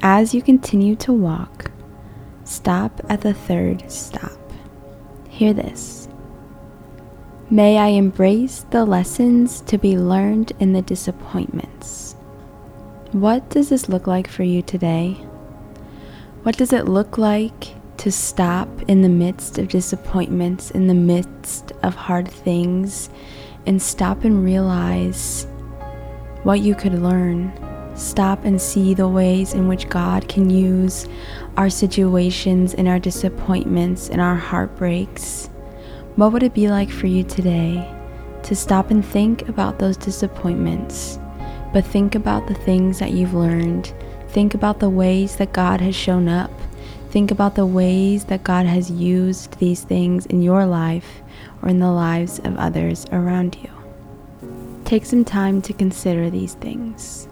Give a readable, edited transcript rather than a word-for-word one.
As you continue to walk, stop at the third stop. Hear this. May I embrace the lessons to be learned in the disappointments. What does this look like for you today? What does it look like to stop in the midst of disappointments, in the midst of hard things, and stop and realize what you could learn? Stop and see the ways in which God can use our situations and our disappointments and our heartbreaks. What would it be like for you today to stop and think about those disappointments, but think about the things that you've learned? Think about the ways that God has shown up. Think about the ways that God has used these things in your life or in the lives of others around you. Take some time to consider these things.